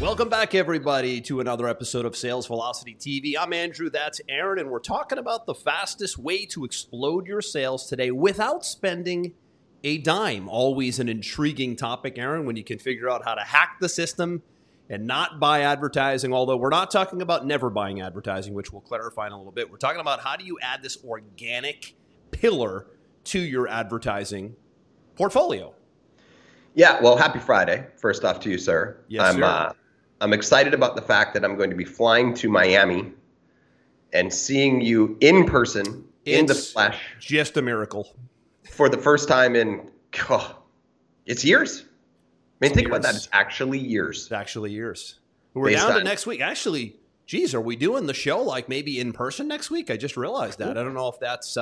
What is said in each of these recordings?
Welcome back, everybody, to another episode of Sales Velocity TV. I'm Andrew, that's Aaron, and we're talking about the fastest way to explode your sales today without spending a dime. Always an intriguing topic, Aaron, when you can figure out how to hack the system and not buy advertising, although we're not talking about never buying advertising, which we'll clarify in a little bit. We're talking about how do you add this organic pillar to your advertising portfolio. Yeah, well, happy Friday, first off, to you, sir. Yes, sir. I'm excited about the fact that I'm going to be flying to Miami and seeing you in person, in the flesh. Just a miracle. For the first time in, it's years. I mean, think about that. It's actually years. It's actually years. We're down to next week. Actually, geez, are we doing the show like maybe in person next week? I just realized that. I don't know if that's...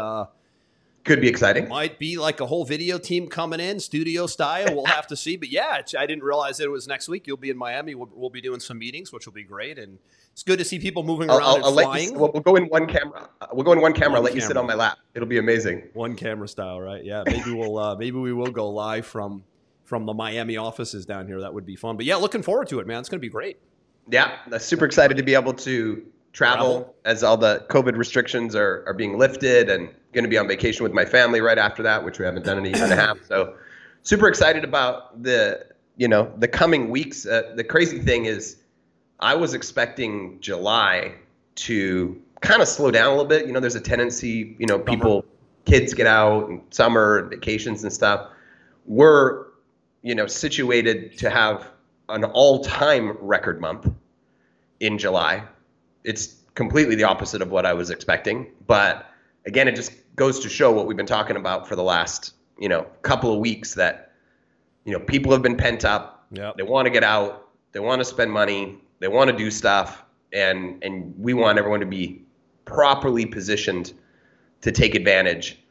Could be exciting. Might be like a whole video team coming in, studio style. We'll have to see. But yeah, I didn't realize that it was next week. You'll be in Miami. We'll be doing some meetings, which will be great. And it's good to see people moving around and flying. We'll go in one camera. I'll let you sit on my lap. It'll be amazing. One camera style, right? Yeah. Maybe we will go live from the Miami offices down here. That would be fun. But yeah, looking forward to it, man. It's going to be great. Yeah. I'm super excited to be able to travel as all the COVID restrictions are being lifted, and going to be on vacation with my family right after that, which we haven't done in a year and a half. So super excited about the coming weeks. The crazy thing is I was expecting July to kind of slow down a little bit. You know, there's a tendency, kids get out and summer and vacations and stuff. We're, situated to have an all-time record month in July. It's completely the opposite of what I was expecting. But again, it just goes to show what we've been talking about for the last, couple of weeks, that, people have been pent up. Yep. They want to get out. They want to spend money. They want to do stuff. And we want everyone to be properly positioned to take advantage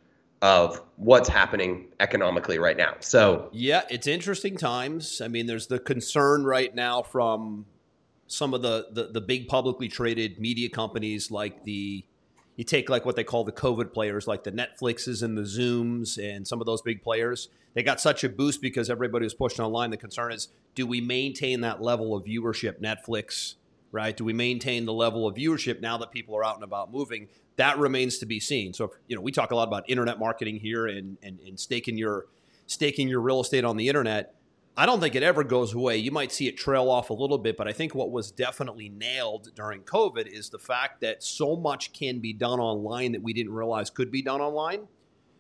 of what's happening economically right now. So yeah, it's interesting times. I mean, there's the concern right now from some of the big publicly traded media companies, like you take like what they call the COVID players, like the Netflixes and the Zooms and some of those big players. They got such a boost because everybody was pushing online. The concern is, do we maintain that level of viewership? Netflix, right? Do we maintain the level of viewership now that people are out and about moving? That remains to be seen. So, we talk a lot about internet marketing here and staking your real estate on the internet. I don't think it ever goes away. You might see it trail off a little bit, but I think what was definitely nailed during COVID is the fact that so much can be done online that we didn't realize could be done online.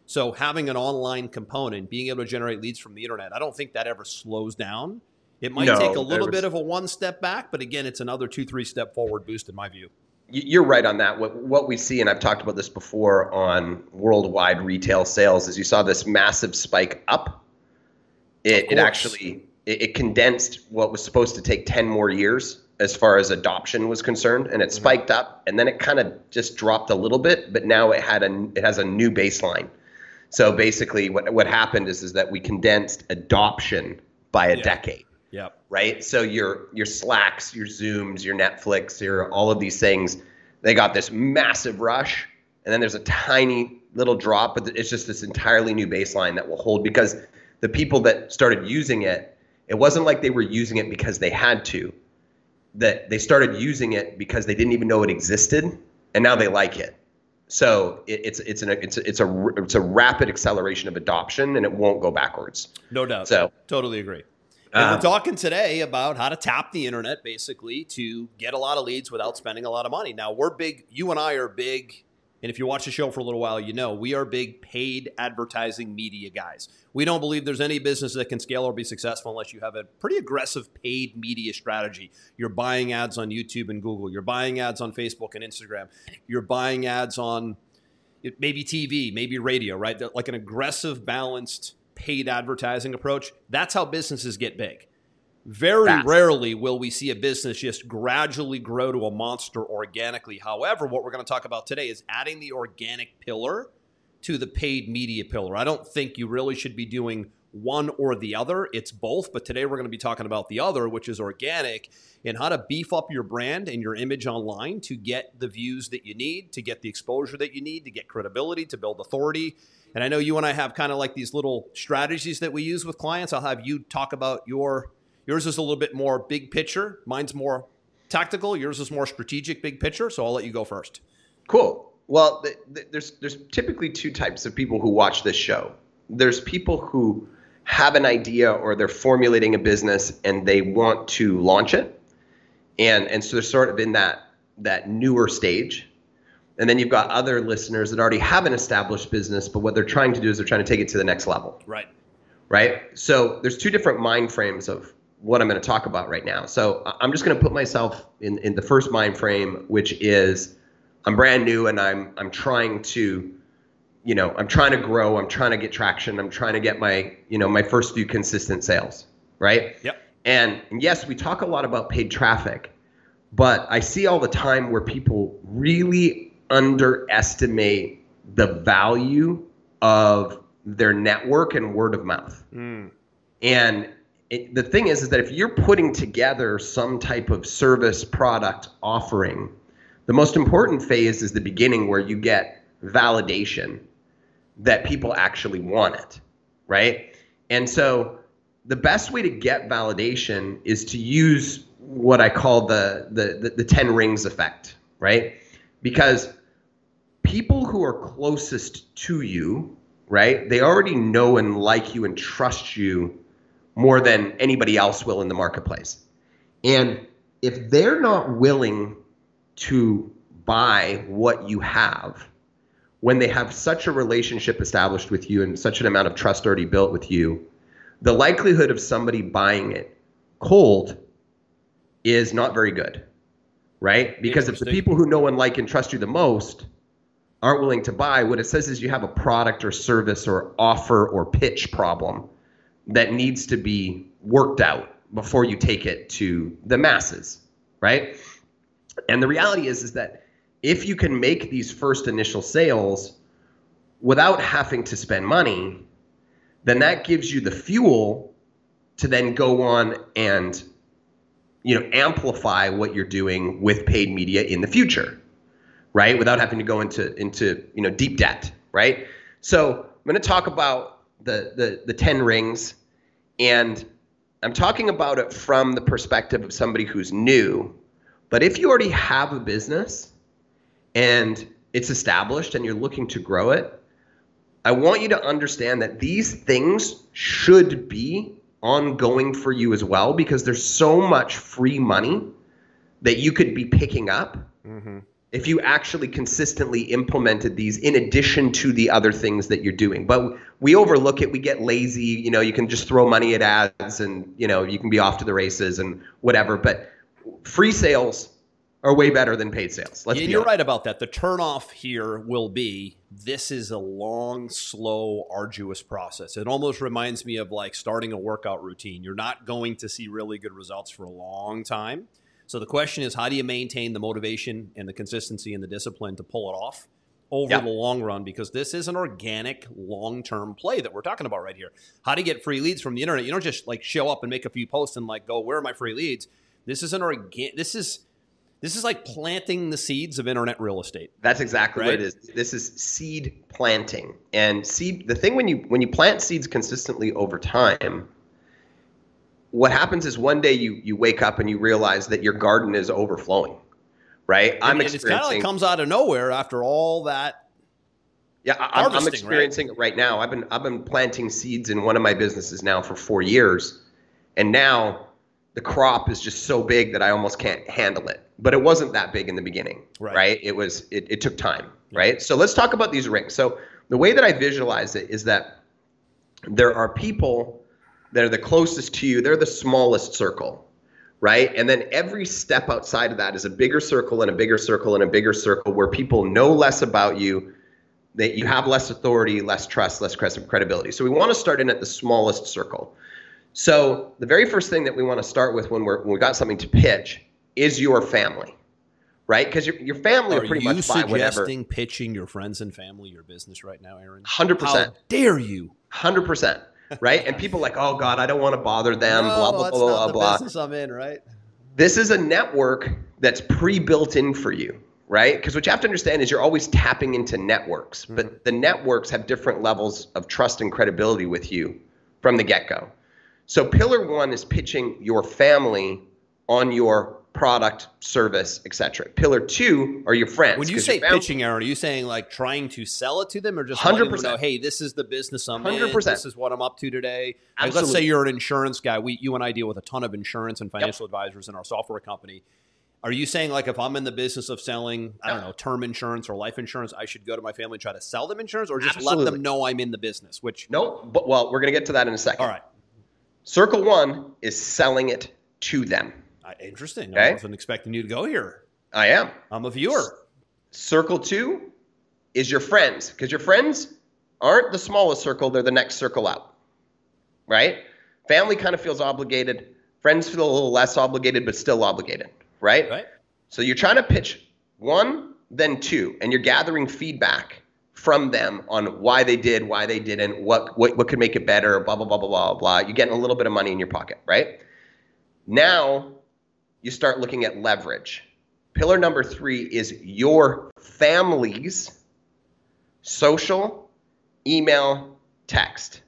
So having an online component, being able to generate leads from the internet, I don't think that ever slows down. It might take a little bit of a one step back, but again, it's another 2-3 step forward boost in my view. You're right on that. What we see, and I've talked about this before on worldwide retail sales, is you saw this massive spike up. It condensed what was supposed to take 10 more years as far as adoption was concerned, and it spiked up, and then it kind of just dropped a little bit, but now it has a new baseline. So basically what happened is that we condensed adoption by a decade. Yep. Right? So your Slacks, your Zooms, your Netflix, your all of these things, they got this massive rush, and then there's a tiny little drop, but it's just this entirely new baseline that will hold, because the people that started using it, it wasn't like they were using it because they had to. That they started using it because they didn't even know it existed, and now they like it. So it's a rapid acceleration of adoption, and it won't go backwards. No doubt. So totally agree. And we're talking today about how to tap the internet, basically, to get a lot of leads without spending a lot of money. Now we're big. You and I are big. And if you watch the show for a little while, we are big paid advertising media guys. We don't believe there's any business that can scale or be successful unless you have a pretty aggressive paid media strategy. You're buying ads on YouTube and Google. You're buying ads on Facebook and Instagram. You're buying ads on maybe TV, maybe radio, right? Like an aggressive, balanced, paid advertising approach. That's how businesses get big. Very rarely will we see a business just gradually grow to a monster organically. However, what we're going to talk about today is adding the organic pillar to the paid media pillar. I don't think you really should be doing one or the other. It's both. But today we're going to be talking about the other, which is organic, and how to beef up your brand and your image online to get the views that you need, to get the exposure that you need, to get credibility, to build authority. And I know you and I have kind of like these little strategies that we use with clients. I'll have you talk about yours is a little bit more big picture. Mine's more tactical. Yours is more strategic, big picture. So I'll let you go first. Cool. Well, there's typically two types of people who watch this show. There's people who have an idea or they're formulating a business and they want to launch it. And so they're sort of in that newer stage. And then you've got other listeners that already have an established business, but what they're trying to do is they're trying to take it to the next level. Right. So there's two different mind frames of what I'm going to talk about right now. So I'm just going to put myself in the first mind frame, which is I'm brand new and I'm trying to, I'm trying to grow. I'm trying to get traction. I'm trying to get my, my first few consistent sales. Right. Yep. And yes, we talk a lot about paid traffic, but I see all the time where people really underestimate the value of their network and word of mouth. And the thing is that if you're putting together some type of service product offering, the most important phase is the beginning where you get validation that people actually want it, right? And so the best way to get validation is to use what I call the 10 rings effect, right? Because people who are closest to you, right, they already know and like you and trust you more than anybody else will in the marketplace. And if they're not willing to buy what you have, when they have such a relationship established with you and such an amount of trust already built with you, the likelihood of somebody buying it cold is not very good. Right? Because if the people who know and like and trust you the most aren't willing to buy, what it says is you have a product or service or offer or pitch problem that needs to be worked out before you take it to the masses, right? And the reality is that if you can make these first initial sales without having to spend money, then that gives you the fuel to then go on and amplify what you're doing with paid media in the future, right? Without having to go into deep debt, right? So I'm going to talk about the 10 rings, and I'm talking about it from the perspective of somebody who's new. But if you already have a business and it's established and you're looking to grow it, I want you to understand that these things should be ongoing for you as well, because there's so much free money that you could be picking up if you actually consistently implemented these in addition to the other things that you're doing. But we overlook it. We get lazy. You can just throw money at ads and, you can be off to the races and whatever. But free sales are way better than paid sales. You're right about that. The turnoff here will be, this is a long, slow, arduous process. It almost reminds me of like starting a workout routine. You're not going to see really good results for a long time. So the question is, how do you maintain the motivation and the consistency and the discipline to pull it off over the long run? Because this is an organic, long-term play that we're talking about right here. How to get free leads from the internet. You don't just like show up and make a few posts and like go, where are my free leads? This is like planting the seeds of internet real estate. That's exactly right? What it is. This is seed planting. And seed, the thing when you plant seeds consistently over time, what happens is one day you wake up and you realize that your garden is overflowing, right? And it's kind of like comes out of nowhere after all that. Yeah, I'm experiencing it right now. I've been planting seeds in one of my businesses now for 4 years, and now the crop is just so big that I almost can't handle it. But it wasn't that big in the beginning, right? It took time, right? So let's talk about these rings. So the way that I visualize it is that there are people that are the closest to you. They're the smallest circle, right? And then every step outside of that is a bigger circle and a bigger circle and a bigger circle where people know less about you, that you have less authority, less trust, less credibility. So we want to start in at the smallest circle. So the very first thing that we want to start with when we've got something to pitch is your family, right? Because your family are pretty much buy whatever. Are you suggesting pitching your friends and family your business right now, Aaron? 100%. How dare you? 100%, right? And people are like, oh, God, I don't want to bother them, no, blah, blah, blah, blah, blah. That's not the business I'm in, right? This is a network that's pre-built in for you, right? Because what you have to understand is you're always tapping into networks. Mm-hmm. But the networks have different levels of trust and credibility with you from the get-go. So pillar one is pitching your family on your product, service, et cetera. Pillar two are your friends. When you say pitching, Aaron, are you saying like trying to sell it to them or just 100%. Letting them know, hey, this is the business I'm 100%. In. This is what I'm up to today. Like, let's say you're an insurance guy. You and I deal with a ton of insurance and financial yep. advisors in our software company. Are you saying like if I'm in the business of selling, I don't know, term insurance or life insurance, I should go to my family and try to sell them insurance or just Absolutely. Let them know I'm in the business? Well, we're going to get to that in a second. All right. Circle one is selling it to them. Interesting. Okay. I wasn't expecting you to go here. I am. I'm a viewer. Circle two is your friends, because your friends aren't the smallest circle. They're the next circle out, right? Family kind of feels obligated. Friends feel a little less obligated, but still obligated, right? So you're trying to pitch one, then two, and you're gathering feedback from them on why they did, why they didn't, what could make it better, blah, blah, blah, blah, blah, blah. You're getting a little bit of money in your pocket, right? Now you start looking at leverage. Pillar number three is your family's social, email, text.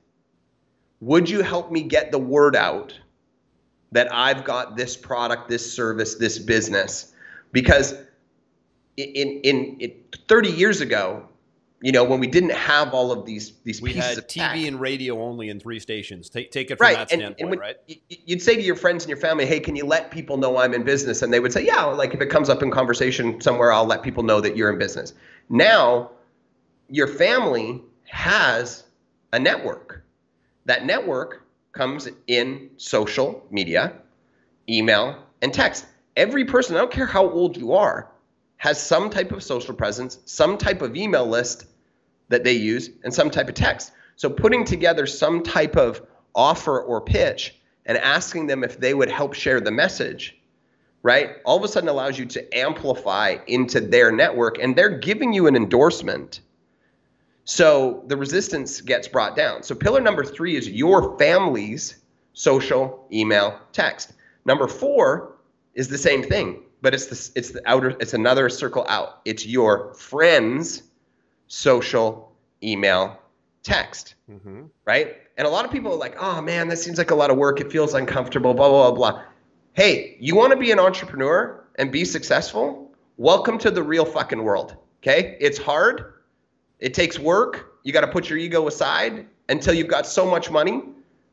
Would you help me get the word out that I've got this product, this service, this business? Because in 30 years ago, you know, when we didn't have all of these pieces of tech. We had TV and radio only in three stations. Take it from that standpoint, right? You'd say to your friends and your family, hey, can you let people know I'm in business? And they would say, yeah, like if it comes up in conversation somewhere, I'll let people know that you're in business. Now, your family has a network. That network comes in social media, email, and text. Every person, I don't care how old you are, has some type of social presence, some type of email list that they use, and some type of text. So putting together some type of offer or pitch and asking them if they would help share the message, right, all of a sudden allows you to amplify into their network, and they're giving you an endorsement. So the resistance gets brought down. So pillar number three is your family's social, email, text. Number four is the same thing. But it's another circle out. It's your friends, social, email, text, right? And a lot of people are like, oh man, that seems like a lot of work. It feels uncomfortable, blah, blah, blah, blah. Hey, you want to be an entrepreneur and be successful? Welcome to the real fucking world, okay? It's hard. It takes work. You got to put your ego aside until you've got so much money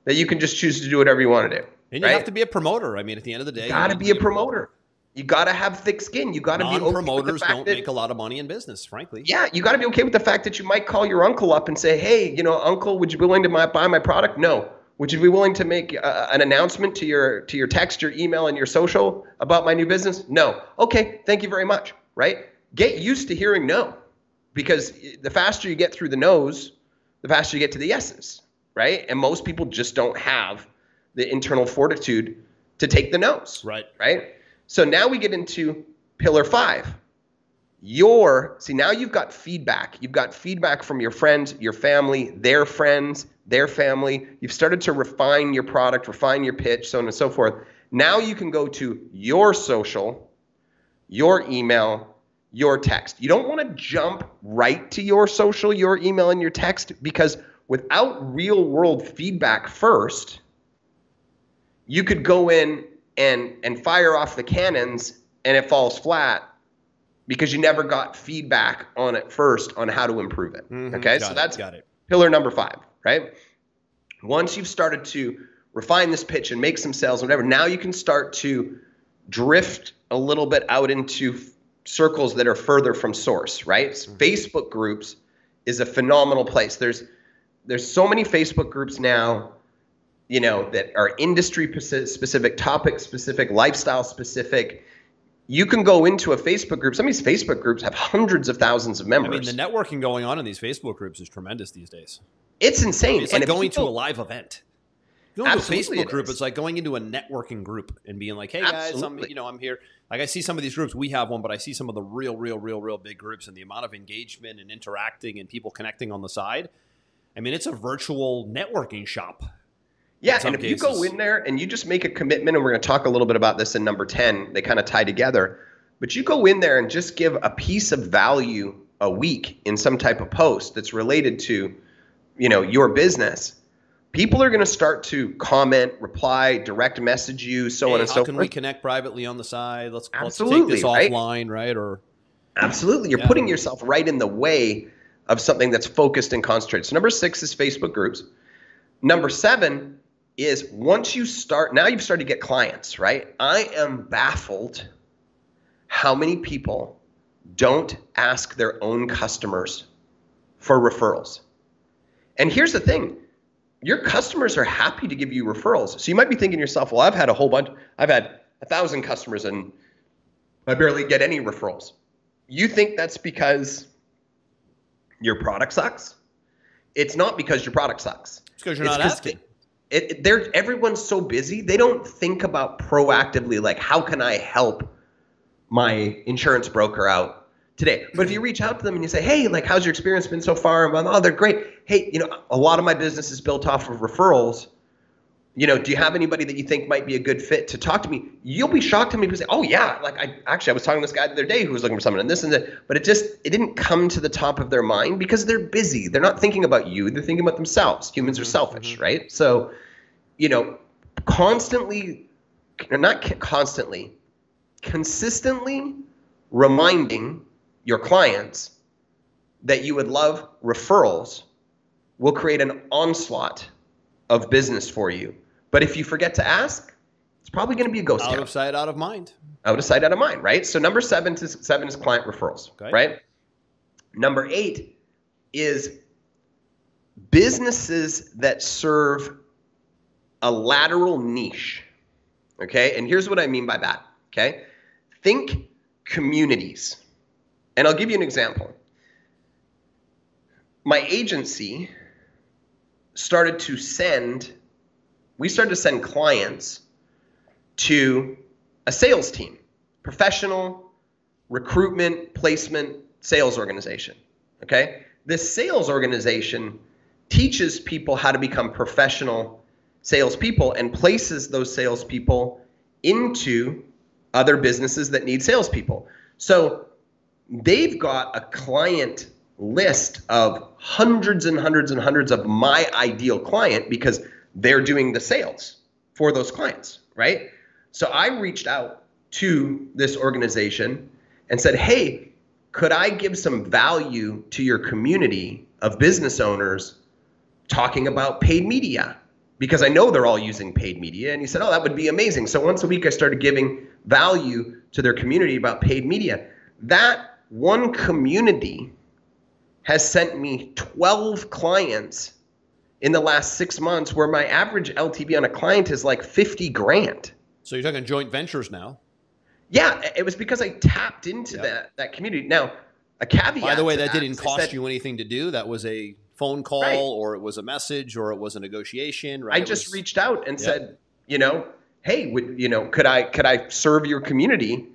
that you can just choose to do whatever you want to do. And you have to be a promoter. I mean, at the end of the day, you got to be a promoter. You got to have thick skin. You got to be okay with the fact that non-promoters don't make a lot of money in business, frankly. Yeah, you got to be okay with the fact that you might call your uncle up and say, hey, you know, uncle, would you be willing to buy my product? No. Would you be willing to make an announcement to your text, your email, and your social about my new business? No. Okay, thank you very much, right? Get used to hearing no, because the faster you get through the no's, the faster you get to the yeses, right? And most people just don't have the internal fortitude to take the no's, right? So now we get into pillar five. Now you've got feedback. You've got feedback from your friends, your family, their friends, their family. You've started to refine your product, refine your pitch, so on and so forth. Now you can go to your social, your email, your text. You don't want to jump right to your social, your email, and your text, because without real world feedback first, you could go in and fire off the cannons and it falls flat because you never got feedback on it first on how to improve it. Okay, so that's pillar number five, right? Once you've started to refine this pitch and make some sales, whatever, now you can start to drift a little bit out into circles that are further from source, right? Facebook groups is a phenomenal place. There's so many Facebook groups now, you know, that are industry specific, topic specific, lifestyle specific. You can go into a Facebook group. Some of these Facebook groups have hundreds of thousands of members. I mean, the networking going on in these Facebook groups is tremendous these days. It's insane. It's like going to a live event. Going to a Facebook group, it's like going into a networking group and being like, hey guys, I'm here. Like I see some of these groups, we have one, but I see some of the real big groups and the amount of engagement and interacting and people connecting on the side. I mean, it's a virtual networking shop. Yeah, and if you go in there and you just make a commitment, and we're going to talk a little bit about this in number 10, they kind of tie together, but you go in there and just give a piece of value a week in some type of post that's related to, you know, your business, people are going to start to comment, reply, direct message you, so on and so forth. How can we connect privately on the side? Let's take this offline, right? Or absolutely. You're putting yourself right in the way of something that's focused and concentrated. So number 6 is Facebook groups. Number 7 is once you start, now you've started to get clients, right? I am baffled how many people don't ask their own customers for referrals. And here's the thing, your customers are happy to give you referrals. So you might be thinking to yourself, well, I've had a whole bunch, I've had 1,000 customers and I barely get any referrals. You think that's because your product sucks? It's not because your product sucks. It's because you're not asking. Everyone's so busy, they don't think about proactively, like, how can I help my insurance broker out today? But if you reach out to them and you say, hey, like, how's your experience been so far? And, oh, they're great. Hey, you know, a lot of my business is built off of referrals. You know, do you have anybody that you think might be a good fit to talk to me? You'll be shocked how many people say, oh yeah, like I was talking to this guy the other day who was looking for someone and this and that, but it didn't come to the top of their mind because they're busy. They're not thinking about you. They're thinking about themselves. Humans are selfish, right? So, you know, consistently reminding your clients that you would love referrals will create an onslaught of business for you. But if you forget to ask, it's probably going to be a ghost town. Out of sight, out of mind. Out of sight, out of mind, right? So number 7 is client referrals, right? Number 8 is businesses that serve a lateral niche, okay? And here's what I mean by that, okay? Think communities. And I'll give you an example. My agency started to send clients to a sales team, professional recruitment, placement, sales organization, okay? This sales organization teaches people how to become professional salespeople and places those salespeople into other businesses that need salespeople. So they've got a client list of hundreds and hundreds and hundreds of my ideal client because they're doing the sales for those clients, right? So I reached out to this organization and said, hey, could I give some value to your community of business owners talking about paid media? Because I know they're all using paid media. And he said, oh, that would be amazing. So once a week, I started giving value to their community about paid media. That one community has sent me 12 clients in the last 6 months where my average LTV on a client is like 50 grand. So you're talking joint ventures now? Yeah, it was because I tapped into that community. Now, a caveat. By the way, that didn't cost you anything to do. That was a phone call or it was a message or it was a negotiation, right? I just reached out and said, you know, hey, could I serve your community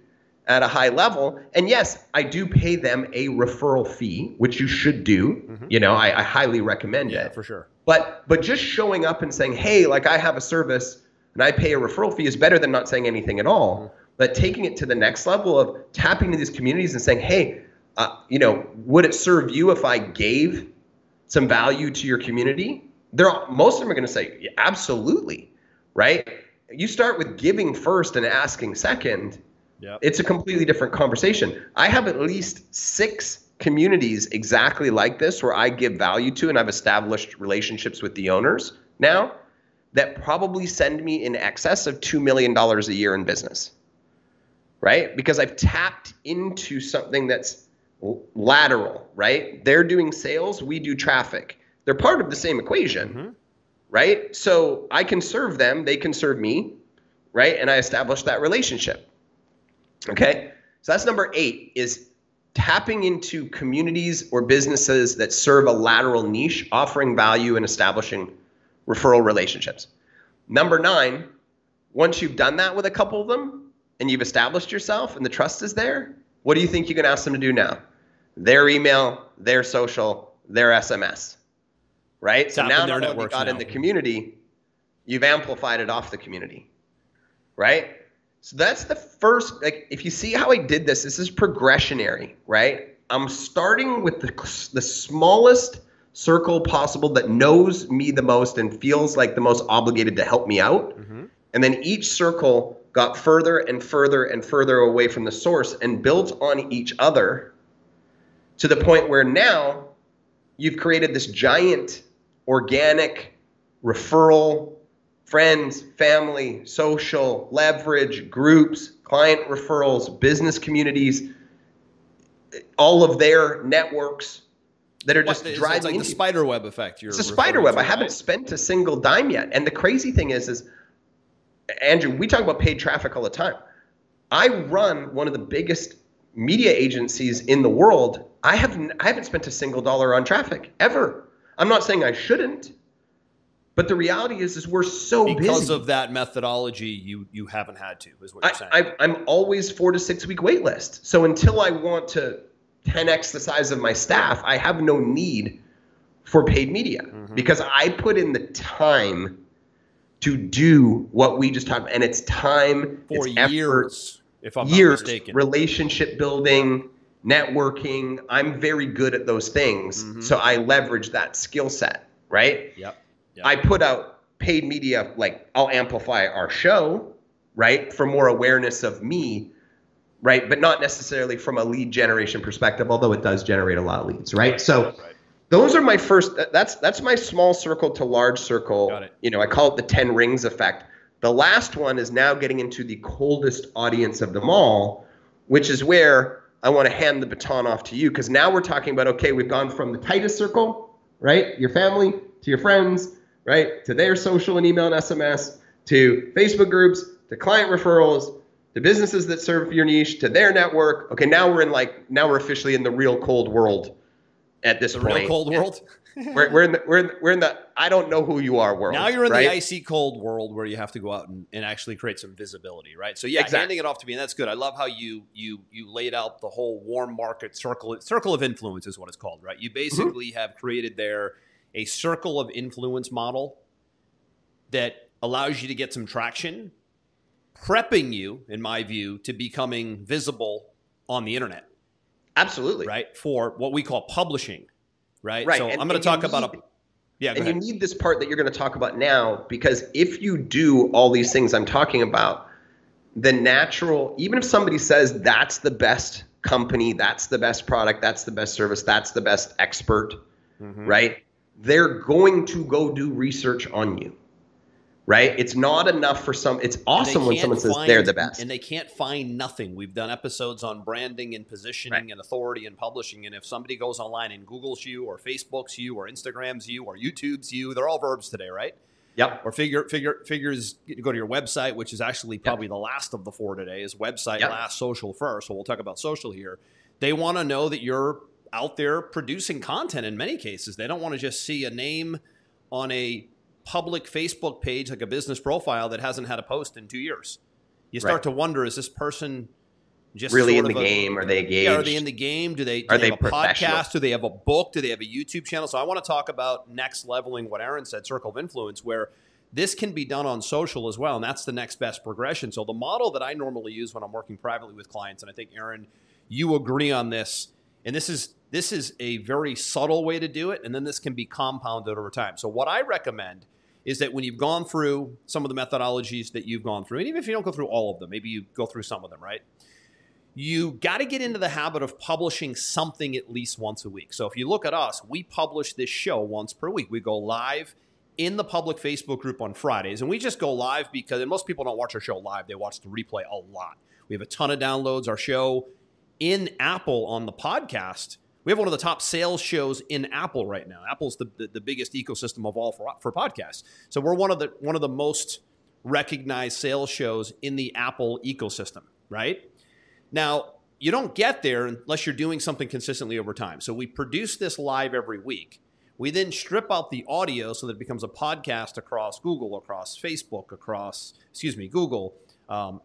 at a high level? And yes, I do pay them a referral fee, which you should do. You know, I highly recommend it. Yeah, for sure. But just showing up and saying, hey, like I have a service and I pay a referral fee is better than not saying anything at all. But taking it to the next level of tapping into these communities and saying, hey, you know, would it serve you if I gave some value to your community? Most of them are going to say, yeah, absolutely, right? You start with giving first and asking second. Yep. It's a completely different conversation. I have at least 6 communities exactly like this where I give value to, and I've established relationships with the owners now that probably send me in excess of $2 million a year in business, right? Because I've tapped into something that's lateral, right? They're doing sales, we do traffic. They're part of the same equation, right? So I can serve them, they can serve me, right? And I establish that relationship. Okay, so that's number 8 is tapping into communities or businesses that serve a lateral niche, offering value and establishing referral relationships. Number 9, once you've done that with a couple of them and you've established yourself and the trust is there, what do you think you can ask them to do now? Their email, their social, their SMS, right? So now not only got in the community, you've amplified it off the community, right? So that's the first, like, if you see how I did this is progressionary, right? I'm starting with the smallest circle possible that knows me the most and feels like the most obligated to help me out. Mm-hmm. And then each circle got further and further and further away from the source and built on each other to the point where now you've created this giant organic referral, friends, family, social, leverage, groups, client referrals, business communities, all of their networks that are just driving. It's like the spider web effect. It's a spider web. I haven't spent a single dime yet. And the crazy thing is Andrew, we talk about paid traffic all the time. I run one of the biggest media agencies in the world. I haven't spent a single dollar on traffic ever. I'm not saying I shouldn't, but the reality is we're so busy. Because of that methodology, you haven't had to, is what you're saying. I'm always 4 to 6 week wait list. So until I want to 10x the size of my staff, I have no need for paid media because I put in the time to do what we just talked about. And it's time, for it's years, effort, if I'm not mistaken. Relationship building, networking. I'm very good at those things. Mm-hmm. So I leverage that skill set, right? Yep. I put out paid media, like I'll amplify our show, right? For more awareness of me, right? But not necessarily from a lead generation perspective, although it does generate a lot of leads, right? Right. Those are my first, that's my small circle to large circle. Got it. You know, I call it the 10 rings effect. The last one is now getting into the coldest audience of them all, which is where I want to hand the baton off to you. Because now we're talking about, okay, we've gone from the tightest circle, right? Your family, to your friends, right? To their social and email and SMS, to Facebook groups, to client referrals, to businesses that serve your niche, to their network. Okay, now we're officially in the real cold world. At this point, real cold world, we're in the I don't know who you are world. Now you're in the icy cold world where you have to go out and actually create some visibility, right? So yeah, exactly. Handing it off to me, and that's good. I love how you laid out the whole warm market circle of influence is what it's called, right? You basically have created there a circle of influence model that allows you to get some traction, prepping you, in my view, to becoming visible on the internet. Absolutely. Right. For what we call publishing. Right. So I'm going to talk about you need this part that you're going to talk about now, because if you do all these things I'm talking about, the natural, even if somebody says that's the best company, that's the best product, that's the best service, that's the best expert, right? They're going to go do research on you. Right? It's not enough for some. It's awesome when someone says they're the best. And they can't find nothing. We've done episodes on branding and positioning and authority and publishing. And if somebody goes online and Googles you or Facebooks you or Instagrams you or YouTubes you, they're all verbs today, right? Yep. Or figures, go to your website, which is actually probably the last of the four today is website last, social first. So we'll talk about social here. They want to know that you're out there producing content in many cases. They don't want to just see a name on a public Facebook page, like a business profile that hasn't had a post in 2 years. You start to wonder, is this person just really in the game? Are they engaged? Yeah, are they in the game? Do they have a podcast? Do they have a book? Do they have a YouTube channel? So I want to talk about next leveling what Aaron said, circle of influence, where this can be done on social as well. And that's the next best progression. So the model that I normally use when I'm working privately with clients, and I think Aaron, you agree on this, and this is a very subtle way to do it. And then this can be compounded over time. So what I recommend is that when you've gone through some of the methodologies that you've gone through, and even if you don't go through all of them, maybe you go through some of them, right? You got to get into the habit of publishing something at least once a week. So if you look at us, we publish this show once per week. We go live in the public Facebook group on Fridays. And we just go live because, and most people don't watch our show live. They watch the replay a lot. We have a ton of downloads. Our show in Apple on the podcast, we have one of the top sales shows in Apple right now. Apple's the biggest ecosystem of all for podcasts. So we're one of the most recognized sales shows in the Apple ecosystem, right? Now, you don't get there unless you're doing something consistently over time. So we produce this live every week. We then strip out the audio so that it becomes a podcast across Google, across Facebook, across, Google,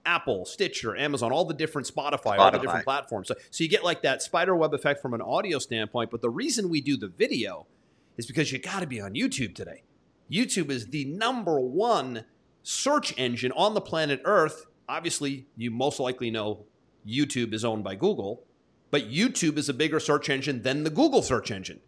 Apple, Stitcher, Amazon, all the different Spotify, all the different platforms. So you get like that spider web effect from an audio standpoint. But the reason we do the video is because you got to be on YouTube today. YouTube is the #1 search engine on the planet Earth. Obviously, you most likely know YouTube is owned by Google, but YouTube is a bigger search engine than the Google search engine,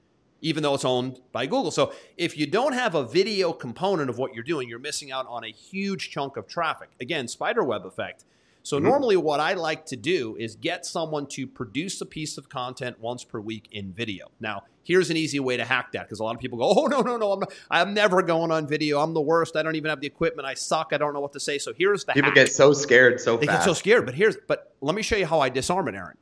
even though it's owned by Google. So if you don't have a video component of what you're doing, you're missing out on a huge chunk of traffic. Again, spider web effect. So normally what I like to do is get someone to produce a piece of content once per week in video. Now, here's an easy way to hack that, because a lot of people go, oh, no, I'm never going on video. I'm the worst. I don't even have the equipment. I suck. I don't know what to say. So here's the hack. People get so scared so fast. They get so scared. But let me show you how I disarm it, Aaron.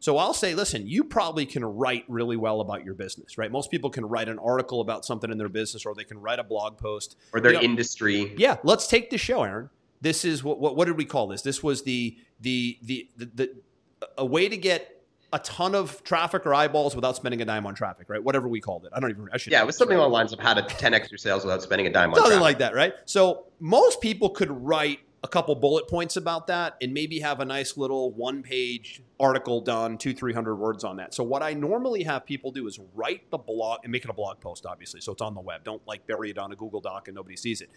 So I'll say, listen, you probably can write really well about your business, right? Most people can write an article about something in their business, or they can write a blog post. Or their industry. Yeah. Let's take the show, Aaron. This is what did we call this? This was a way to get a ton of traffic or eyeballs without spending a dime on traffic, right? Whatever we called it. Yeah, it was something along the lines of how to 10x your sales without spending a dime on traffic. Something like that, right? So most people could write a couple bullet points about that and maybe have a nice little one-page article done, 200-300 words on that. So what I normally have people do is write the blog and make it a blog post, obviously. So it's on the web. Don't like bury it on a Google Doc and nobody sees it.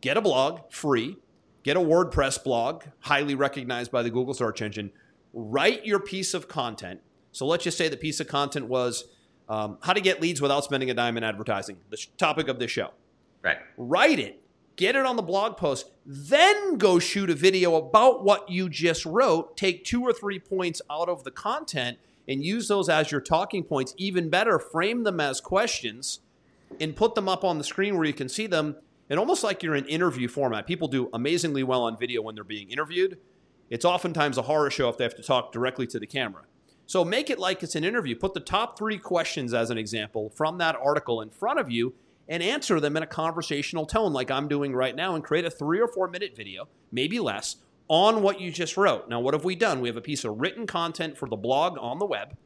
Get a blog, free. Get a WordPress blog, highly recognized by the Google search engine. Write your piece of content. So let's just say the piece of content was how to get leads without spending a dime in advertising, the topic of this show. Right. Write it. Get it on the blog post. Then go shoot a video about what you just wrote. Take 2 or 3 points out of the content and use those as your talking points. Even better, frame them as questions and put them up on the screen where you can see them. And almost like you're in interview format. People do amazingly well on video when they're being interviewed. It's oftentimes a horror show if they have to talk directly to the camera. So make it like it's an interview. Put the top 3 questions as an example from that article in front of you and answer them in a conversational tone like I'm doing right now, and create a 3 or 4 minute video, maybe less, on what you just wrote. Now, what have we done? We have a piece of written content for the blog on the web.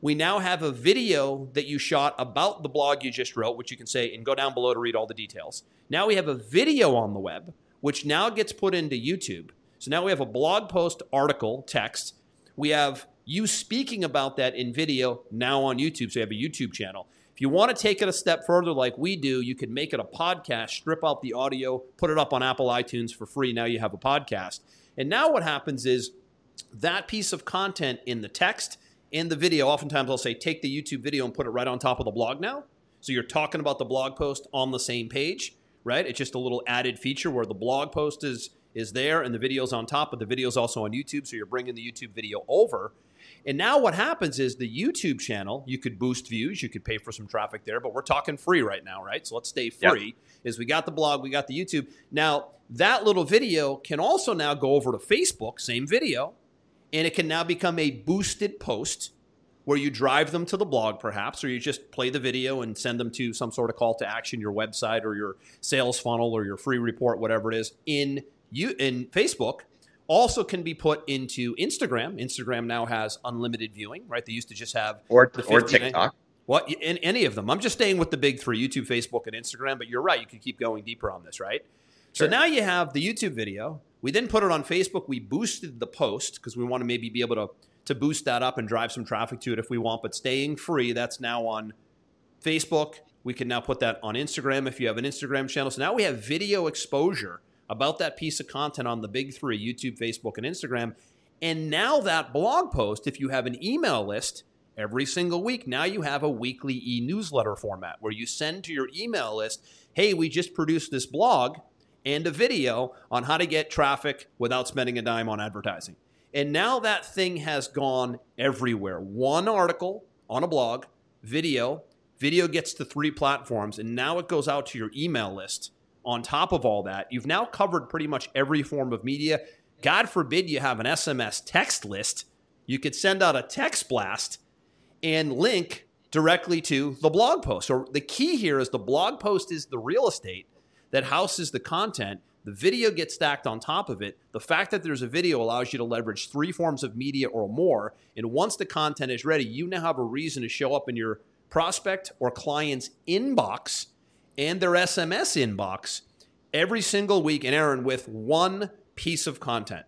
We now have a video that you shot about the blog you just wrote, which you can say, and go down below to read all the details. Now we have a video on the web, which now gets put into YouTube. So now we have a blog post, article, text. We have you speaking about that in video now on YouTube. So you have a YouTube channel. If you want to take it a step further like we do, you could make it a podcast, strip out the audio, put it up on Apple iTunes for free. Now you have a podcast. And now what happens is that piece of content in the text, in the video, oftentimes I'll say, take the YouTube video and put it right on top of the blog now. So you're talking about the blog post on the same page, right? It's just a little added feature where the blog post is there and the video's on top, but the video's also on YouTube. So you're bringing the YouTube video over. And now what happens is the YouTube channel, you could boost views, you could pay for some traffic there, but we're talking free right now, right? So let's stay free. Yep. Is we got the blog, we got the YouTube. Now that little video can also now go over to Facebook, same video. And it can now become a boosted post where you drive them to the blog perhaps, or you just play the video and send them to some sort of call to action, your website or your sales funnel or your free report, whatever it is in Facebook. Also can be put into Instagram. Instagram now has unlimited viewing, right? They used to just have or TikTok. What, in any of them. I'm just staying with the big three, YouTube, Facebook, and Instagram, but you're right. You can keep going deeper on this, right? Sure. So now you have the YouTube video. We then put it on Facebook. We boosted the post because we want to maybe be able to boost that up and drive some traffic to it if we want. But staying free, that's now on Facebook. We can now put that on Instagram if you have an Instagram channel. So now we have video exposure about that piece of content on the big three, YouTube, Facebook, and Instagram. And now that blog post, if you have an email list every single week, now you have a weekly e-newsletter format where you send to your email list, hey, we just produced this blog and a video on how to get traffic without spending a dime on advertising. And now that thing has gone everywhere. One article on a blog, video gets to 3 platforms, and now it goes out to your email list. On top of all that, you've now covered pretty much every form of media. God forbid you have an SMS text list. You could send out a text blast and link directly to the blog post. So the key here is the blog post is the real estate that houses the content. The video gets stacked on top of it. The fact that there's a video allows you to leverage 3 forms of media or more. And once the content is ready, you now have a reason to show up in your prospect or client's inbox and their SMS inbox every single week, and Aaron, with one piece of content.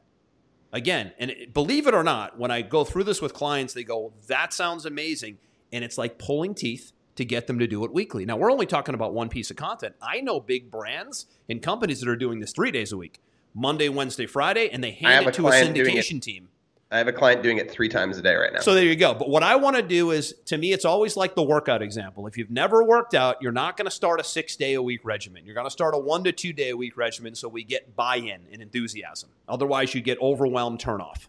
Again, and believe it or not, when I go through this with clients, they go, that sounds amazing. And it's like pulling teeth to get them to do it weekly. Now, we're only talking about one piece of content. I know big brands and companies that are doing this 3 days a week, Monday, Wednesday, Friday, and they hand it to a syndication team. I have a client doing it 3 times a day right now. So there you go. But what I want to do is, to me, it's always like the workout example. If you've never worked out, you're not going to start a 6-day-a-week regimen. You're going to start a 1 to 2-day-a-week regimen so we get buy-in and enthusiasm. Otherwise, you get overwhelmed, turn-off.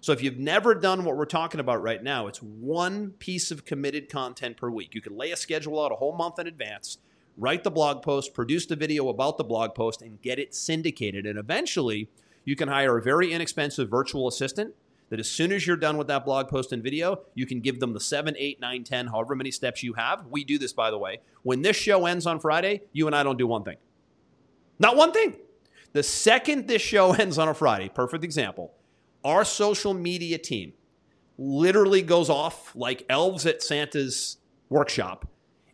So if you've never done what we're talking about right now, it's one piece of committed content per week. You can lay a schedule out a whole month in advance, write the blog post, produce the video about the blog post, and get it syndicated. And eventually, you can hire a very inexpensive virtual assistant that as soon as you're done with that blog post and video, you can give them the 7, 8, 9, 10, however many steps you have. We do this, by the way. When this show ends on Friday, you and I don't do one thing. Not one thing. The second this show ends on a Friday, perfect example, our social media team literally goes off like elves at Santa's workshop,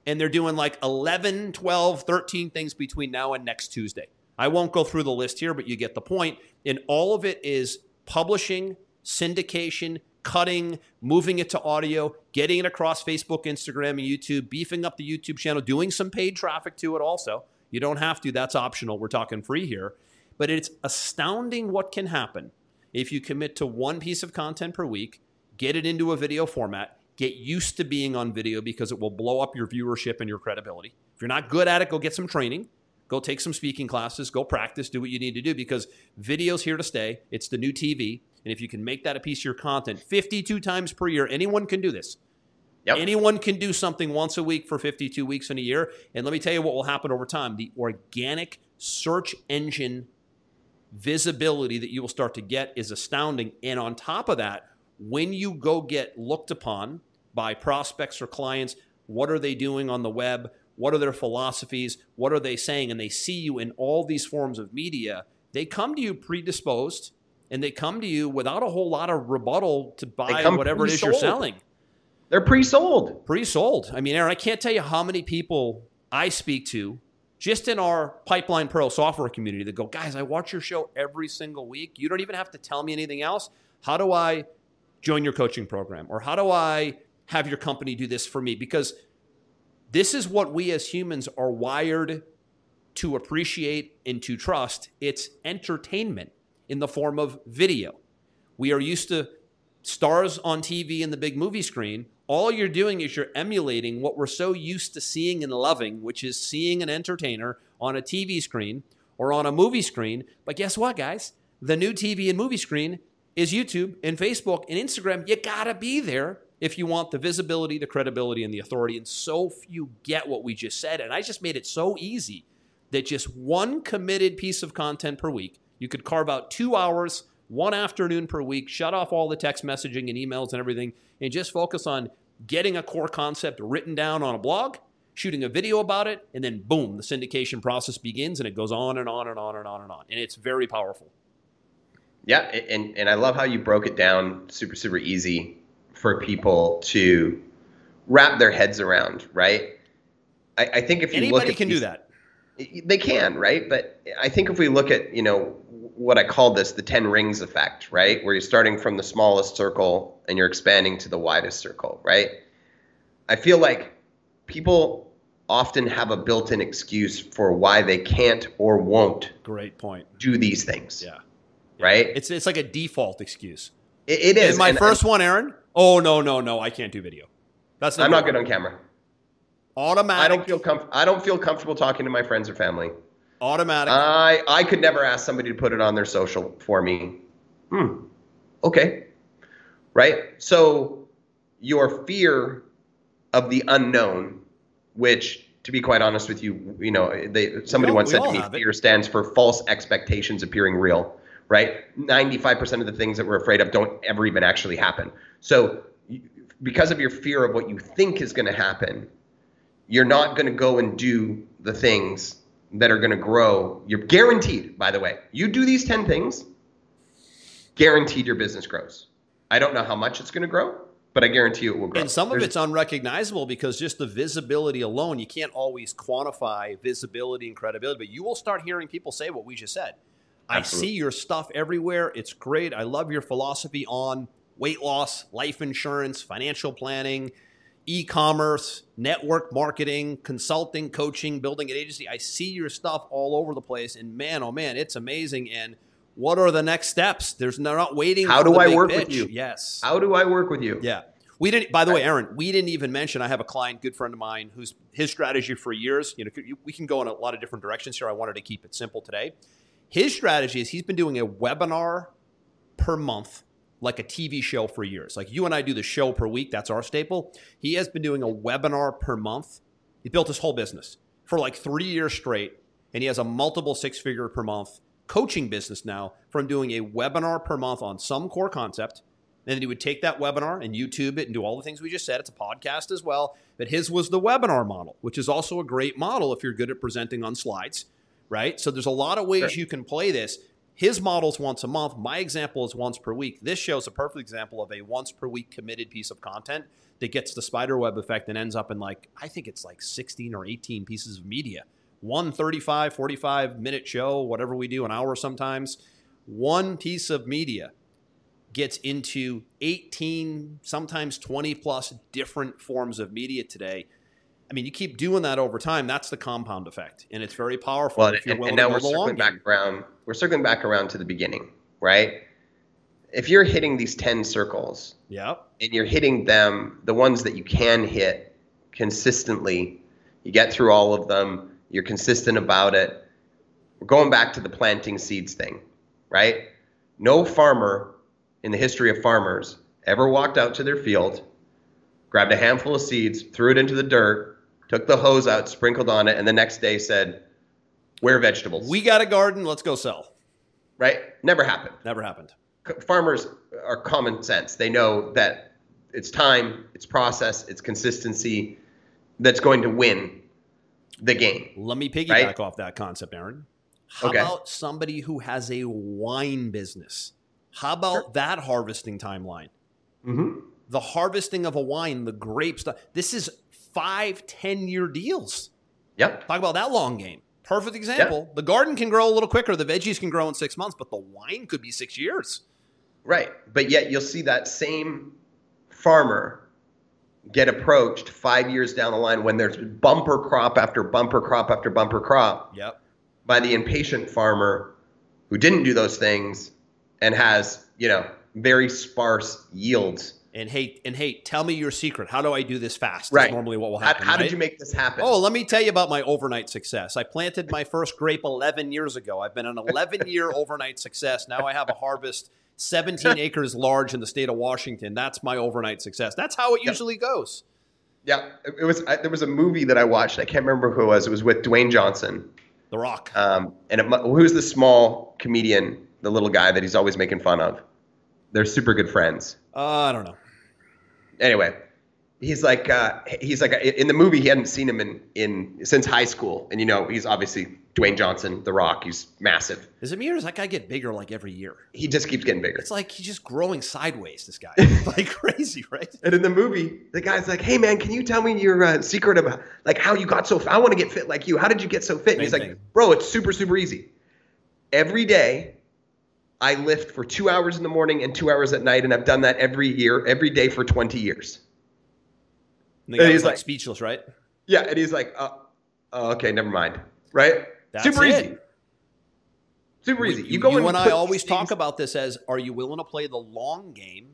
and they're doing like 11, 12, 13 things between now and next Tuesday. I won't go through the list here, but you get the point. And all of it is publishing, syndication, cutting, moving it to audio, getting it across Facebook, Instagram, and YouTube, beefing up the YouTube channel, doing some paid traffic to it also. You don't have to. That's optional. We're talking free here. But it's astounding what can happen if you commit to one piece of content per week, get it into a video format, get used to being on video because it will blow up your viewership and your credibility. If you're not good at it, go get some training. Go take some speaking classes, go practice, do what you need to do, because video's here to stay. It's the new TV. And if you can make that a piece of your content 52 times per year, anyone can do this. Yep. Anyone can do something once a week for 52 weeks in a year. And let me tell you what will happen over time. The organic search engine visibility that you will start to get is astounding. And on top of that, when you go get looked upon by prospects or clients, what are they doing on the web? What are their philosophies? What are they saying? And they see you in all these forms of media. They come to you predisposed, and they come to you without a whole lot of rebuttal to buy whatever it is you're selling. They're pre-sold. Pre-sold. I mean, Aaron, I can't tell you how many people I speak to just in our Pipeline Pro software community that go, guys, I watch your show every single week. You don't even have to tell me anything else. How do I join your coaching program? Or how do I have your company do this for me? Because this is what we as humans are wired to appreciate and to trust. It's entertainment in the form of video. We are used to stars on TV and the big movie screen. All you're doing is you're emulating what we're so used to seeing and loving, which is seeing an entertainer on a TV screen or on a movie screen. But guess what, guys? The new TV and movie screen is YouTube and Facebook and Instagram. You gotta be there if you want the visibility, the credibility, and the authority. And so few get what we just said. And I just made it so easy that just one committed piece of content per week, you could carve out 2 hours, one afternoon per week, shut off all the text messaging and emails and everything, and just focus on getting a core concept written down on a blog, shooting a video about it, and then boom, the syndication process begins, and it goes on and on and on and on and on. And it's very powerful. Yeah, and I love how you broke it down super, super easy for people to wrap their heads around, right? I think if you anybody look at can these, do that. They can, right? But I think if we look at, you know, what I call this, the 10 rings effect, right? Where you're starting from the smallest circle and you're expanding to the widest circle, right? I feel like people often have a built-in excuse for why they can't or won't great point. Do these things. Yeah. Yeah. Right? It's like a default excuse. It is. My first one, Aaron, oh, no, I can't do video. That's not. I'm not good on camera. Automatic. I don't feel comfortable talking to my friends or family. Automatic. I could never ask somebody to put it on their social for me. Okay. Right? So your fear of the unknown, which, to be quite honest with you, you know, somebody once said to me, fear stands for false expectations appearing real. Right? 95% of the things that we're afraid of don't ever even actually happen. So because of your fear of what you think is going to happen, you're not going to go and do the things that are going to grow. You're guaranteed, by the way. You do these 10 things, guaranteed your business grows. I don't know how much it's going to grow. but I guarantee you it will grow. And some of it's unrecognizable because just the visibility alone, you can't always quantify visibility and credibility, but you will start hearing people say what we just said. Absolutely. I see your stuff everywhere. It's great. I love your philosophy on weight loss, life insurance, financial planning, e-commerce, network marketing, consulting, coaching, building an agency. I see your stuff all over the place, and man, oh man, it's amazing. And what are the next steps? There's not waiting. How do I work with you? Yes. How do I work with you? Yeah. We didn't, by the way, Aaron, we didn't even mention, I have a client, good friend of mine, who's his strategy for years, you know, we can go in a lot of different directions here. I wanted to keep it simple today. His strategy is he's been doing a webinar per month, like a TV show for years. Like you and I do the show per week. That's our staple. He has been doing a webinar per month. He built his whole business for like 3 years straight. And he has a multiple six-figure per month coaching business now from doing a webinar per month on some core concept. And then he would take that webinar and YouTube it and do all the things we just said. It's a podcast as well. But his was the webinar model, which is also a great model if you're good at presenting on slides, right? So there's a lot of ways you can play this. His model's once a month. My example is once per week. This show's a perfect example of a once per week committed piece of content that gets the spider web effect and ends up in like, I think it's like 16 or 18 pieces of media. One 35, 45-minute show, whatever we do, an hour sometimes, one piece of media gets into 18, sometimes 20-plus different forms of media today. I mean, you keep doing that over time. That's the compound effect, and it's very powerful. Well, if you're willing to go the long game. We're circling back around to the beginning, right? If you're hitting these 10 circles, yep, and you're hitting them, the ones that you can hit consistently, you get through all of them, you're consistent about it. We're going back to the planting seeds thing, right? No farmer in the history of farmers ever walked out to their field, grabbed a handful of seeds, threw it into the dirt, took the hose out, sprinkled on it, and the next day said, "We're vegetables. We got a garden, let's go sell." Right? Never happened. Never happened. Farmers are common sense. They know that it's time, it's process, it's consistency that's going to win the game. Let me piggyback off that concept, Aaron. How about somebody who has a wine business? How about that harvesting timeline? Mm-hmm. The harvesting of a wine, the grapes. This is 5-10-year deals. Yep. Talk about that long game. Perfect example. Yep. The garden can grow a little quicker. The veggies can grow in 6 months, but the wine could be 6 years. Right. But yet you'll see that same farmer get approached 5 years down the line when there's bumper crop after bumper crop after bumper crop by the impatient farmer who didn't do those things and has, you know, very sparse yields. And hey, tell me your secret. How do I do this fast? Right. That's normally what will happen. How did you make this happen? Oh, let me tell you about my overnight success. I planted my first grape 11 years ago. I've been an 11-year overnight success. Now I have a harvest 17 acres large in the state of Washington. That's my overnight success. That's how it usually goes. Yeah. It was, there was a movie that I watched. I can't remember who it was. It was with Dwayne Johnson. The Rock. And who's the small comedian, the little guy that he's always making fun of? They're super good friends. I don't know. Anyway, he's like in the movie, he hadn't seen him in since high school. And, you know, he's obviously Dwayne Johnson, The Rock. He's massive. Is it me or does that guy get bigger like every year? He just keeps getting bigger. It's like he's just growing sideways, this guy. Like crazy, right? And in the movie, the guy's like, "Hey, man, can you tell me your secret about like how you got so fit? I want to get fit like you. How did you get so fit?" And he's like, "Bro, it's super, super easy. Every day I lift for 2 hours in the morning and 2 hours at night. And I've done that every year, every day for 20 years. And the guy was like speechless, right? Yeah. And he's like, okay, never mind. Right? That's super easy. Super easy. You and I always talk about this as, are you willing to play the long game?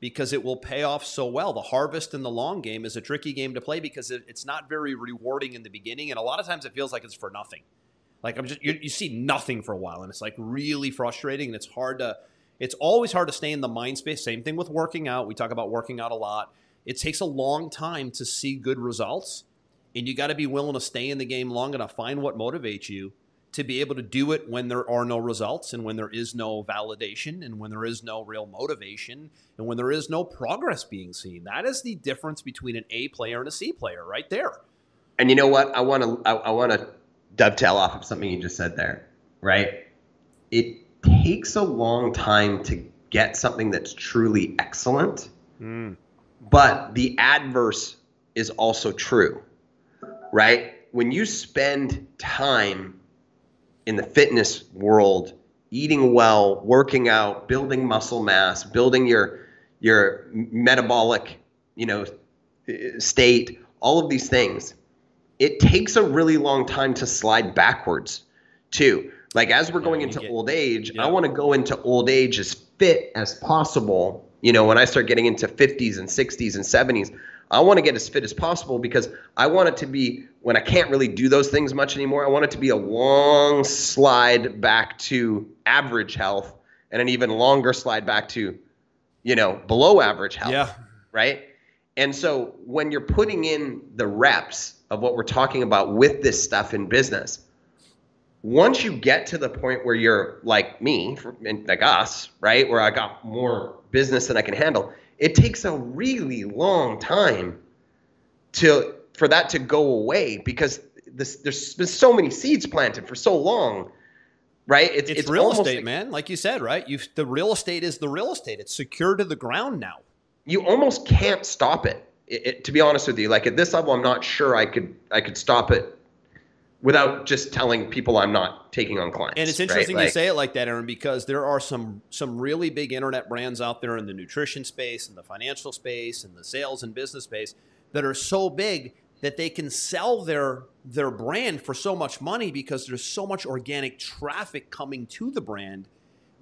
Because it will pay off so well. The harvest in the long game is a tricky game to play because it's not very rewarding in the beginning. And a lot of times it feels like it's for nothing. Like you see nothing for a while and it's like really frustrating and it's always hard to stay in the mind space. Same thing with working out. We talk about working out a lot. It takes a long time to see good results. And you got to be willing to stay in the game long enough, find what motivates you to be able to do it when there are no results and when there is no validation and when there is no real motivation and when there is no progress being seen. That is the difference between an A player and a C player right there. And you know what? I want to dovetail off of something you just said there, right? It takes a long time to get something that's truly excellent. But the adverse is also true, right? When you spend time in the fitness world, eating well, working out, building muscle mass, building your metabolic, state, all of these things, it takes a really long time to slide backwards too. Like as we're going into old age, I want to go into old age as fit as possible. When I start getting into 50s and 60s and 70s, I want to get as fit as possible because I want it to be, when I can't really do those things much anymore, I want it to be a long slide back to average health and an even longer slide back to, below average health. Yeah. Right. And so when you're putting in the reps of what we're talking about with this stuff in business, once you get to the point where you're like me and like us, right, where I got more business than I can handle, it takes a really long time for that to go away because there's been so many seeds planted for so long, right? It's real estate, man. Like you said, right? The real estate is the real estate. It's secure to the ground now. You almost can't stop it. To be honest with you, like at this level, I'm not sure I could stop it without just telling people I'm not taking on clients. And it's interesting you say it like that, Aaron, because there are some really big internet brands out there in the nutrition space and the financial space and the sales and business space that are so big that they can sell their brand for so much money because there's so much organic traffic coming to the brand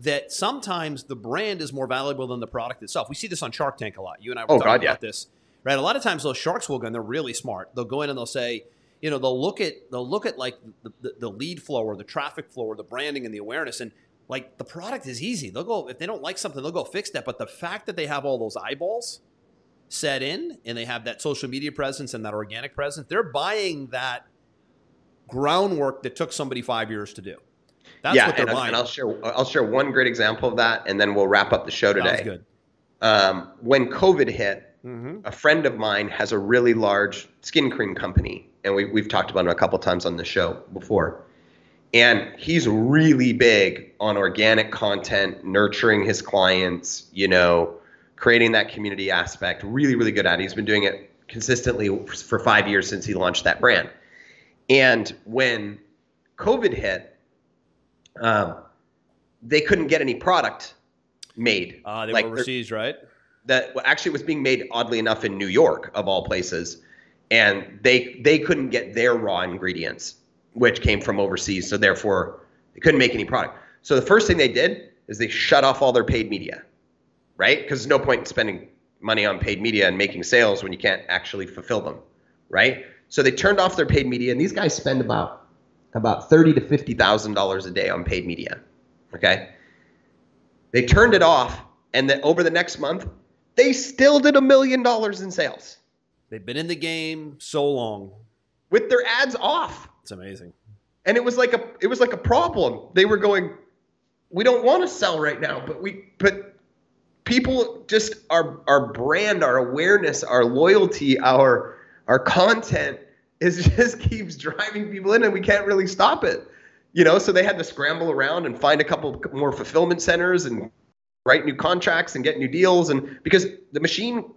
that sometimes the brand is more valuable than the product itself. We see this on Shark Tank a lot. You and I were talking about this. Right, a lot of times those sharks will go in. They're really smart. They'll go in and they'll say, they'll look at like the lead flow or the traffic flow or the branding and the awareness, and like the product is easy. They'll go, if they don't like something, they'll go fix that. But the fact that they have all those eyeballs set in and they have that social media presence and that organic presence, they're buying that groundwork that took somebody 5 years to do. That's what they're buying. And I'll share one great example of that, and then we'll wrap up the show today. Sounds good. When COVID hit. Mm-hmm. A friend of mine has a really large skin cream company, and we've talked about him a couple times on the show before. And he's really big on organic content, nurturing his clients, creating that community aspect. Really, really good at it. He's been doing it consistently for 5 years since he launched that brand. And when COVID hit, they couldn't get any product made. They were overseas, right? That actually was being made, oddly enough, in New York, of all places. And they couldn't get their raw ingredients, which came from overseas. So therefore, they couldn't make any product. So the first thing they did is they shut off all their paid media, right? Because there's no point in spending money on paid media and making sales when you can't actually fulfill them, right? So they turned off their paid media. And these guys spend about $30,000 to $50,000 a day on paid media, okay? They turned it off. And then over the next month, they still did $1 million in sales. They've been in the game so long with their ads off. It's amazing. And it was like a problem. They were going, we don't want to sell right now, but people just our brand, our awareness, our loyalty, our content is just keeps driving people in, and we can't really stop it. So they had to scramble around and find a couple more fulfillment centers and write new contracts and get new deals, and because the machine,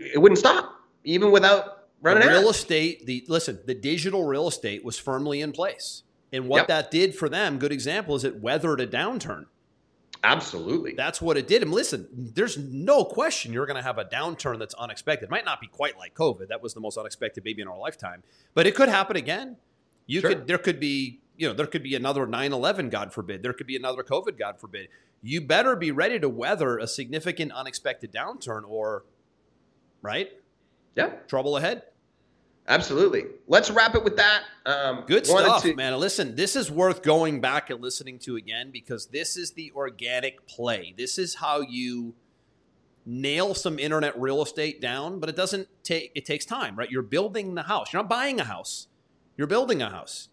it wouldn't stop even without running out. The digital real estate was firmly in place, and what that did for them, good example, is it weathered a downturn. Absolutely, that's what it did. And listen, there's no question you're going to have a downturn that's unexpected. It might not be quite like COVID. That was the most unexpected maybe in our lifetime, but it could happen again. There could be another 9/11, God forbid. There could be another COVID, God forbid. You better be ready to weather a significant unexpected downturn or, right? Yeah. Trouble ahead. Absolutely. Let's wrap it with that. Good stuff, man. Listen, this is worth going back and listening to again because this is the organic play. This is how you nail some internet real estate down, but it takes time, right? You're building the house. You're not buying a house. You're building a house.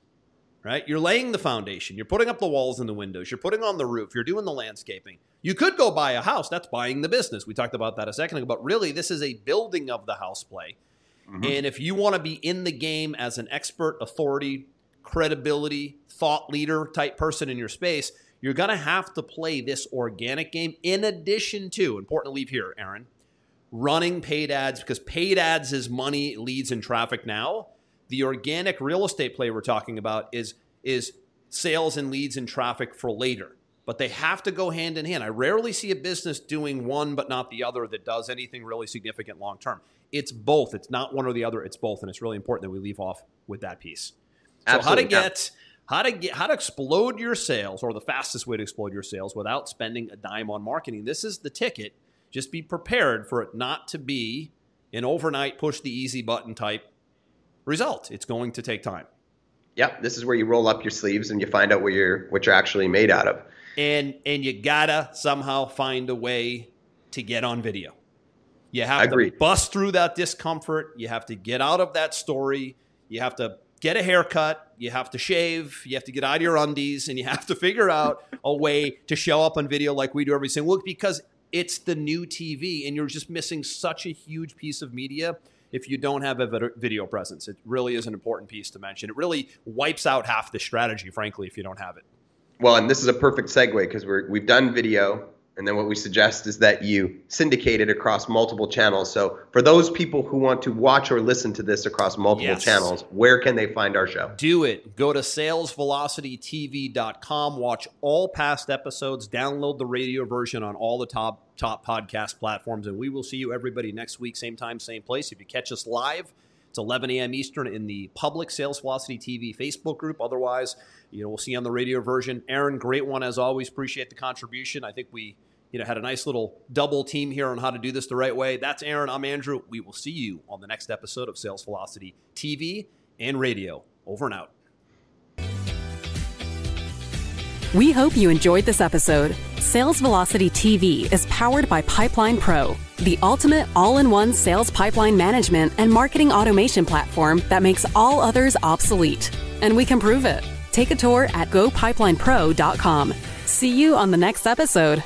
Right? You're laying the foundation. You're putting up the walls and the windows. You're putting on the roof. You're doing the landscaping. You could go buy a house. That's buying the business. We talked about that a second ago. But really, this is a building of the house play. Mm-hmm. And if you want to be in the game as an expert, authority, credibility, thought leader type person in your space, you're going to have to play this organic game in addition to, important to leave here, Aaron, running paid ads, because paid ads is money, leads, and traffic now. The organic real estate play we're talking about is sales and leads and traffic for later. But they have to go hand in hand. I rarely see a business doing one but not the other that does anything really significant long term. It's both. It's not one or the other. It's both. And it's really important that we leave off with that piece. So how to explode your sales, or the fastest way to explode your sales without spending a dime on marketing. This is the ticket. Just be prepared for it not to be an overnight push the easy button type result. It's going to take time. Yep. This is where you roll up your sleeves and you find out what you're actually made out of. And you gotta somehow find a way to get on video. You have to bust through that discomfort. You have to get out of that story. You have to get a haircut. You have to shave. You have to get out of your undies, and you have to figure out a way to show up on video like we do every single week, because it's the new TV, and you're just missing such a huge piece of media if you don't have a video presence. It really is an important piece to mention. It really wipes out half the strategy, frankly, if you don't have it. Well, and this is a perfect segue, because we've done video, and then what we suggest is that you syndicate it across multiple channels. So for those people who want to watch or listen to this across multiple channels, where can they find our show? Do it. Go to salesvelocitytv.com. Watch all past episodes. Download the radio version on all the top podcast platforms, and we will see you, everybody, next week, same time, same place. If you catch us live, it's 11 a.m. Eastern in the public Sales Velocity TV Facebook group. Otherwise, we'll see you on the radio version. Aaron, great one as always. Appreciate the contribution. I think we had a nice little double team here on how to do this the right way. That's Aaron. I'm Andrew. We will see you on the next episode of Sales Velocity TV and radio. Over and out. We hope you enjoyed this episode. Sales Velocity TV is powered by Pipeline Pro, the ultimate all-in-one sales pipeline management and marketing automation platform that makes all others obsolete. And we can prove it. Take a tour at GoPipelinePro.com. See you on the next episode.